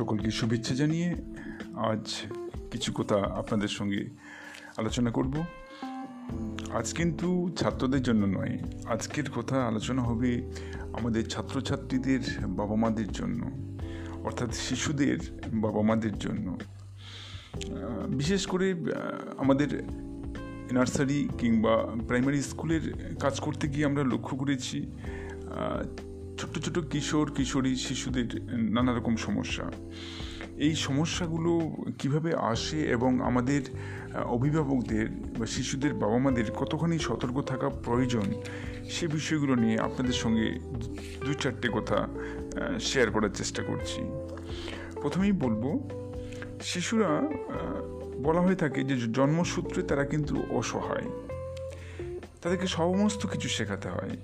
সকলকে শুভেচ্ছা জানিয়ে আজ কিছু কথা আপনাদের সঙ্গে আলোচনা করব। আজ কিন্তু ছাত্রদের জন্য নয়, আজকের কথা আলোচনা হবে আমাদের ছাত্রছাত্রীদের বাবা মাদের জন্য, অর্থাৎ শিশুদের বাবা মাদের জন্য। বিশেষ করে আমাদের নার্সারি কিংবা প্রাইমারি স্কুলের কাজ করতে গিয়ে আমরা লক্ষ্য করেছি ছোট ছোট কিশোর কিশোরী শিশুদের নানা রকম সমস্যা। এই সমস্যাগুলো কিভাবে আসে এবং আমাদের অভিভাবকদের বা শিশুদের বাবা মাদের কতখানি সতর্ক থাকা প্রয়োজন, সে বিষয়গুলো নিয়ে আপনাদের সঙ্গে দুই চারটে কথা শেয়ার করার চেষ্টা করছি। প্রথমেই বলবো, শিশুরা বলা হয়ে থাকে যে জন্মসূত্রে তারা কিন্তু অসহায়, তাদেরকে সমস্ত কিছু শেখাতে হয়।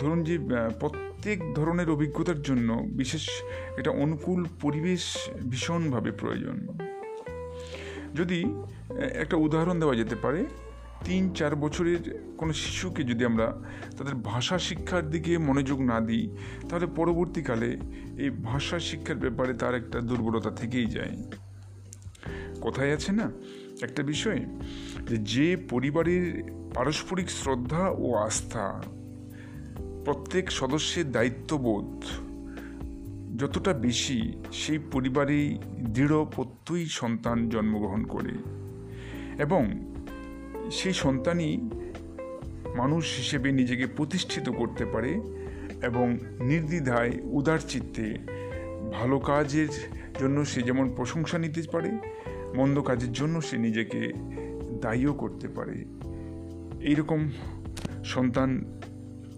ধরুন যে প্রত্যেক ধরনের অভিজ্ঞতার জন্য বিশেষ একটা অনুকূল পরিবেশ ভীষণভাবে প্রয়োজন। যদি একটা উদাহরণ দেওয়া যেতে পারে, 3-4 বছরের কোনো শিশুকে যদি আমরা তাদের ভাষা শিক্ষার দিকে মনোযোগ না দিই, তাহলে পরবর্তীকালে এই ভাষা শিক্ষার ব্যাপারে তার একটা দুর্বলতা থেকেই যায়। কথায় আছে না একটা বিষয়, যে পরিবারের পারস্পরিক শ্রদ্ধা ও আস্থা, প্রত্যেক সদস্যের দায়িত্ববোধ যতটা বেশি, সেই পরিবারেই দৃঢ় প্রত্যয়ী সন্তান জন্মগ্রহণ করে এবং সেই সন্তানই মানুষ হিসেবে নিজেকে প্রতিষ্ঠিত করতে পারে এবং নির্দ্বিধায় উদার চিত্তে ভালো কাজের জন্য সে যেমন প্রশংসা নিতে পারে, মন্দ কাজের জন্য সে নিজেকে দায়ীও করতে পারে। এইরকম সন্তান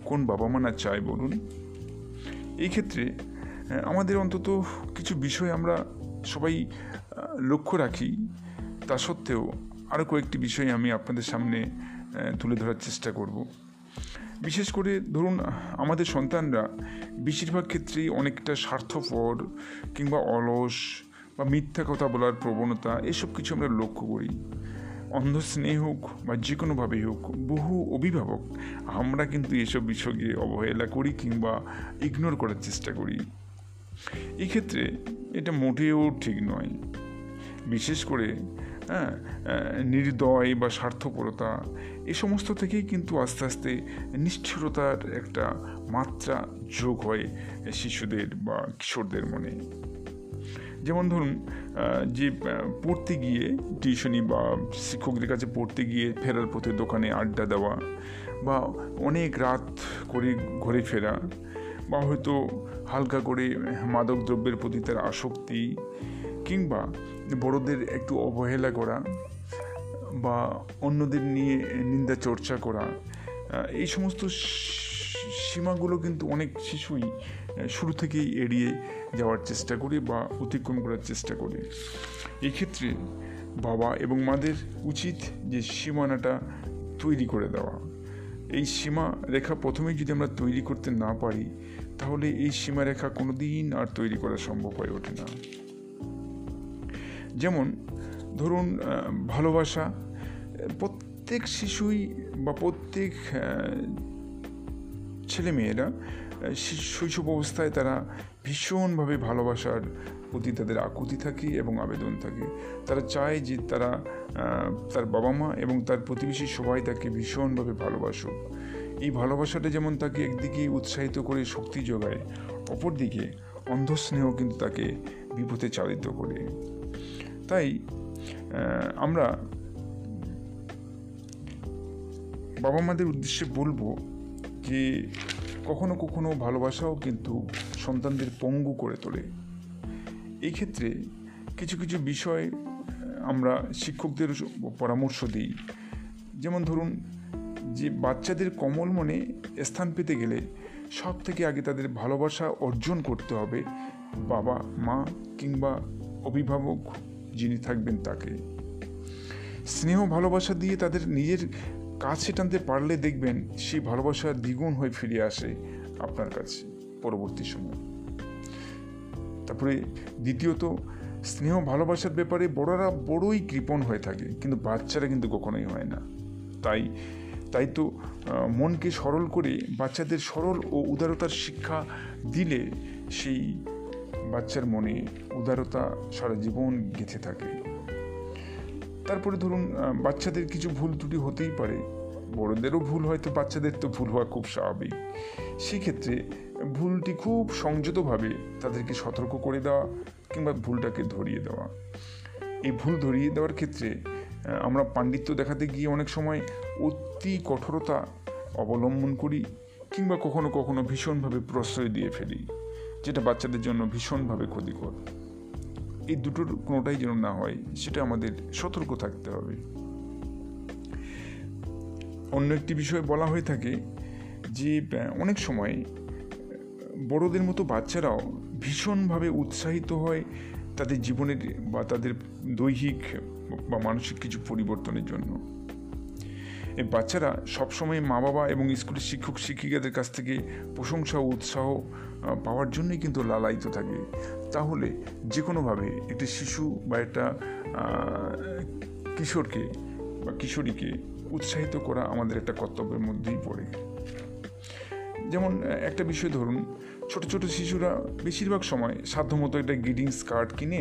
কোন বাবা মা না চায় বলুন? এই ক্ষেত্রে আমাদের অন্তত কিছু বিষয় আমরা সবাই লক্ষ্য রাখি। তা সত্ত্বেও আরও কয়েকটি বিষয় আমি আপনাদের সামনে তুলে ধরার চেষ্টা করব। বিশেষ করে ধরুন, আমাদের সন্তানরা বেশিরভাগ ক্ষেত্রেই অনেকটা স্বার্থপর কিংবা অলস বা মিথ্যা কথা বলার প্রবণতা, এসব কিছু আমরা লক্ষ্য করি। অন্ধ স্নেহ হোক বা যে কোনোভাবেই হোক, বহু অভিভাবক আমরা কিন্তু এসব বিষয়কে অবহেলা করি কিংবা ইগনোর করার চেষ্টা করি। এই ক্ষেত্রে এটা মোটেও ঠিক নয়। বিশেষ করে নির্দয় বা স্বার্থপরতা, এ সমস্ত থেকেই কিন্তু আস্তে আস্তে নিষ্ঠুরতার একটা মাত্রা যোগ হয় শিশুদের বা কিশোরদের মনে। যেমন ধরুন, যে পড়তে গিয়ে টিউশনি বা শিক্ষকদের কাছে পড়তে গিয়ে ফেরার পথে দোকানে আড্ডা দেওয়া বা অনেক রাত করে ঘরে ফেরা বা হয়তো হালকা করে মাদক দ্রব্যের প্রতি তার আসক্তি কিংবা বড়দের একটু অবহেলা করা বা অন্যদের নিয়ে নিন্দা চর্চা করা, এই সমস্ত সীমাগুলো কিন্তু অনেক শিশুই শুরু থেকেই এড়িয়ে যাওয়ার চেষ্টা করে বা অতিক্রম করার চেষ্টা করে। এক্ষেত্রে বাবা এবং মাদের উচিত যে সীমানাটা তৈরি করে দেওয়া। এই সীমা রেখা প্রথমেই যদি আমরা তৈরি করতে না পারি, তাহলে এই সীমারেখা কোনো দিন আর তৈরি করা সম্ভব হয়ে ওঠে না। যেমন ধরুন, ভালোবাসা, প্রত্যেক শিশুই বা প্রত্যেক ছেলেমেয়েরা শৈশব অবস্থায় তারা ভীষণভাবে ভালোবাসার প্রতি তাদের আকুতি থাকে এবং আবেদন থাকে। তারা চায় যে তার বাবা মা এবং তার প্রতিবেশী সবাই তাকে ভীষণভাবে ভালোবাসুক। এই ভালোবাসাটা যেমন তাকে একদিকে উৎসাহিত করে শক্তি যোগায়, অপরদিকে অন্ধস্নেহ কিন্তু তাকে বিপথে চালিত করে। তাই আমরা বাবা মাদের উদ্দেশ্যে বলবো যে কখনো কখনো ভালোবাসাও কিন্তু সন্তানদের পঙ্গু করে তোলে। এই ক্ষেত্রে কিছু কিছু বিষয় আমরা শিক্ষকদের পরামর্শ দিই। যেমন ধরুন, যে বাচ্চাদের কোমল মনে স্থান পেতে গেলে সব থেকে আগে তাদের ভালোবাসা অর্জন করতে হবে বাবা মা কিংবা অভিভাবক যিনি থাকবেন তাকে। স্নেহ ভালোবাসা দিয়ে তাদের নিজের কাছে টানতে পারলে দেখবেন সেই ভালোবাসা দ্বিগুণ হয়ে ফিরে আসে আপনার কাছে পরবর্তী সময়। তারপরে দ্বিতীয়ত, স্নেহ ভালোবাসার ব্যাপারে বড়রা বড়ই কৃপণ হয়ে থাকে, কিন্তু বাচ্চারা কিন্তু কখনোই হয় না। তাই তো মনকে সরল করে বাচ্চাদের সরল ও উদারতার শিক্ষা দিলে সেই বাচ্চার মনে উদারতা সারা জীবন গেঁথে থাকে। তারপরে ধরুন বাচ্চাদের কিছু ভুল ত্রুটি হতেই পারে, বড়দেরও ভুল হয়তো, বাচ্চাদের তো ভুল হওয়া খুব স্বাভাবিক। সেক্ষেত্রে ভুলটি খুব সংযতভাবে তাদেরকে সতর্ক করে দেওয়া কিংবা ভুলটাকে ধরিয়ে দেওয়া। এই ভুল ধরিয়ে দেওয়ার ক্ষেত্রে আমরা পাণ্ডিত্য দেখাতে গিয়ে অনেক সময় অতি কঠোরতা অবলম্বন করি কিংবা কখনো কখনো ভীষণভাবে প্রশ্রয় দিয়ে ফেলি, যেটা বাচ্চাদের জন্য ভীষণভাবে ক্ষতিকর। এই দুটোর কোনোটাই যেন না হয়, সেটা আমাদের সতর্ক থাকতে হবে। অন্য একটি বিষয়ে বলা হয়ে থাকে যে অনেক সময় বড়দের মতো বাচ্চারাও ভীষণভাবে উৎসাহিত হয় তাদের জীবনের বা তাদের দৈহিক বা মানসিক কিছু পরিবর্তনের জন্য। এই বাচ্চারা সবসময় মা বাবা এবং স্কুলের শিক্ষক শিক্ষিকাদের কাছ থেকে প্রশংসা ও উৎসাহ পাওয়ার জন্যই কিন্তু লালায়িত থাকে। তাহলে যে কোনোভাবে একটি শিশু বা একটা কিশোরকে বা কিশোরীকে উৎসাহিত করা আমাদের একটা কর্তব্যের মধ্যেই পড়ে। যেমন একটা বিষয় ধরুন, ছোট ছোট শিশুরা বেশিরভাগ সময় সাধ্যমতো একটা গ্রিটিংস কার্ড কিনে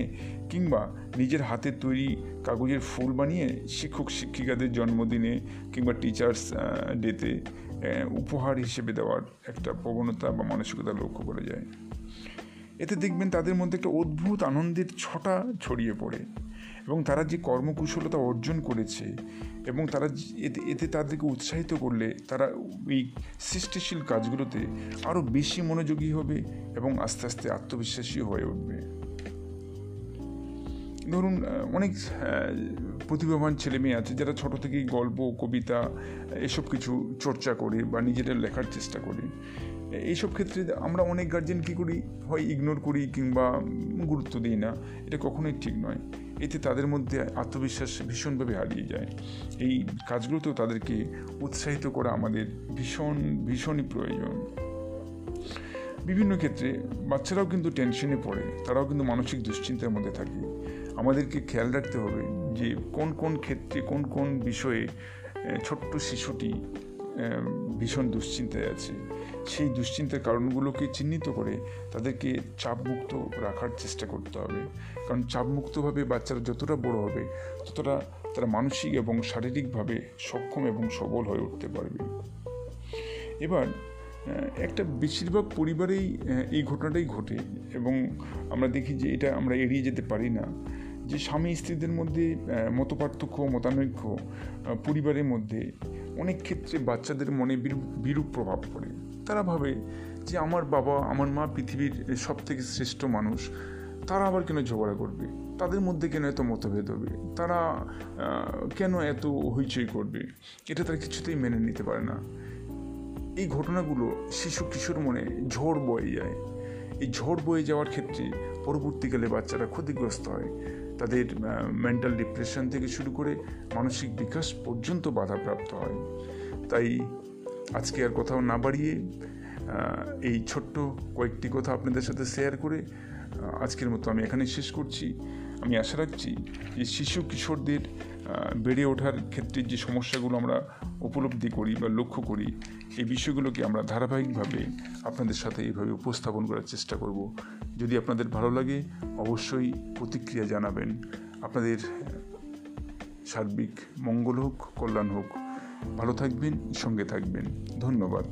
কিংবা নিজের হাতে তৈরি কাগজের ফুল বানিয়ে শিক্ষক শিক্ষিকাদের জন্মদিনে কিংবা টিচার্স ডেতে উপহার হিসেবে দেওয়ার একটা প্রবণতা বা মানসিকতা লক্ষ্য করা যায়। এতে দেখবেন তাদের মধ্যে একটা অদ্ভুত আনন্দের ছটা ছড়িয়ে পড়ে এবং তারা যে কর্মকুশলতা অর্জন করেছে এবং তারা এতে তাদেরকে উৎসাহিত করলে তারা এই সৃষ্টিশীল কাজগুলোতে আরও বেশি মনোযোগী হবে এবং আস্তে আস্তে আত্মবিশ্বাসী হয়ে উঠবে। ধরুন অনেক প্রতিভাবান ছেলেমেয়ে আছে যারা ছোট থেকেই গল্প, কবিতা এসব কিছু চর্চা করে বা নিজেদের লেখার চেষ্টা করে। এইসব ক্ষেত্রে আমরা অনেক গার্জেন কী করি, হয় ইগনোর করি কিংবা গুরুত্ব দিই না। এটা কখনোই ঠিক নয়। এতে তাদের মধ্যে আত্মবিশ্বাস ভীষণভাবে হারিয়ে যায়। এই কাজগুলোতেও তাদেরকে উৎসাহিত করা আমাদের ভীষণই প্রয়োজন। বিভিন্ন ক্ষেত্রে বাচ্চারাও কিন্তু টেনশনে পড়ে, তারাও কিন্তু মানসিক দুশ্চিন্তার মধ্যে থাকে। আমাদেরকে খেয়াল রাখতে হবে যে কোন কোন ক্ষেত্রে কোন কোন বিষয়ে ছোট্ট শিশুটি ভীষণ দুশ্চিন্তায় আছে, সেই দুশ্চিন্তার কারণগুলোকে চিহ্নিত করে তাদেরকে চাপমুক্ত রাখার চেষ্টা করতে হবে। কারণ চাপমুক্তভাবে বাচ্চারা যতটা বড় হবে ততটা তারা মানসিক এবং শারীরিকভাবে সক্ষম এবং সবল হয়ে উঠতে পারবে। এবার একটা বেশিরভাগ পরিবারেই এই ঘটনাটাই ঘটে এবং আমরা দেখি যে এটা আমরা এড়িয়ে যেতে পারি না, যে স্বামী স্ত্রীদের মধ্যে মতপার্থক্য, মতানৈক্য পরিবারের মধ্যে অনেক ক্ষেত্রে বাচ্চাদের মনে বিরূপ প্রভাব পড়ে। তারা ভাবে যে আমার বাবা, আমার মা পৃথিবীর সবথেকে শ্রেষ্ঠ মানুষ, তারা আবার কেন ঝগড়া করবে, তাদের মধ্যে কেন এত মতভেদ হবে, তারা কেন এত হইচই করবে। এটা তারা কিছুতেই মেনে নিতে পারে না। এই ঘটনাগুলো শিশু কিশোর মনে ঝড় বয়ে যায়। এই ঝড় বয়ে যাওয়ার ক্ষেত্রে পরবর্তীকালে বাচ্চারা ক্ষতিগ্রস্ত হয়। তাদের মেন্টাল ডিপ্রেশন থেকে শুরু করে মানসিক বিকাশ পর্যন্ত বাধাপ্রাপ্ত হয়। তাই আজকে আর কোথাও না বাড়িয়ে এই ছোট্ট কয়েকটি কথা আপনাদের সাথে শেয়ার করে আজকের মতো আমি এখানে শেষ করছি। আমি আশা রাখছি যে শিশু কিশোরদের বেড়ে ওঠার ক্ষেত্রে যে সমস্যাগুলো আমরা উপলব্ধি করি বা লক্ষ্য করি, এই বিষয়গুলোকে আমরা ধারাবাহিকভাবে আপনাদের সাথে এইভাবে উপস্থাপন করার চেষ্টা করব। যদি আপনাদের ভালো লাগে অবশ্যই প্রতিক্রিয়া জানাবেন। আপনাদের সার্বিক মঙ্গল হোক, কল্যাণ হোক। ভালো থাকবেন, সঙ্গে থাকবেন। ধন্যবাদ।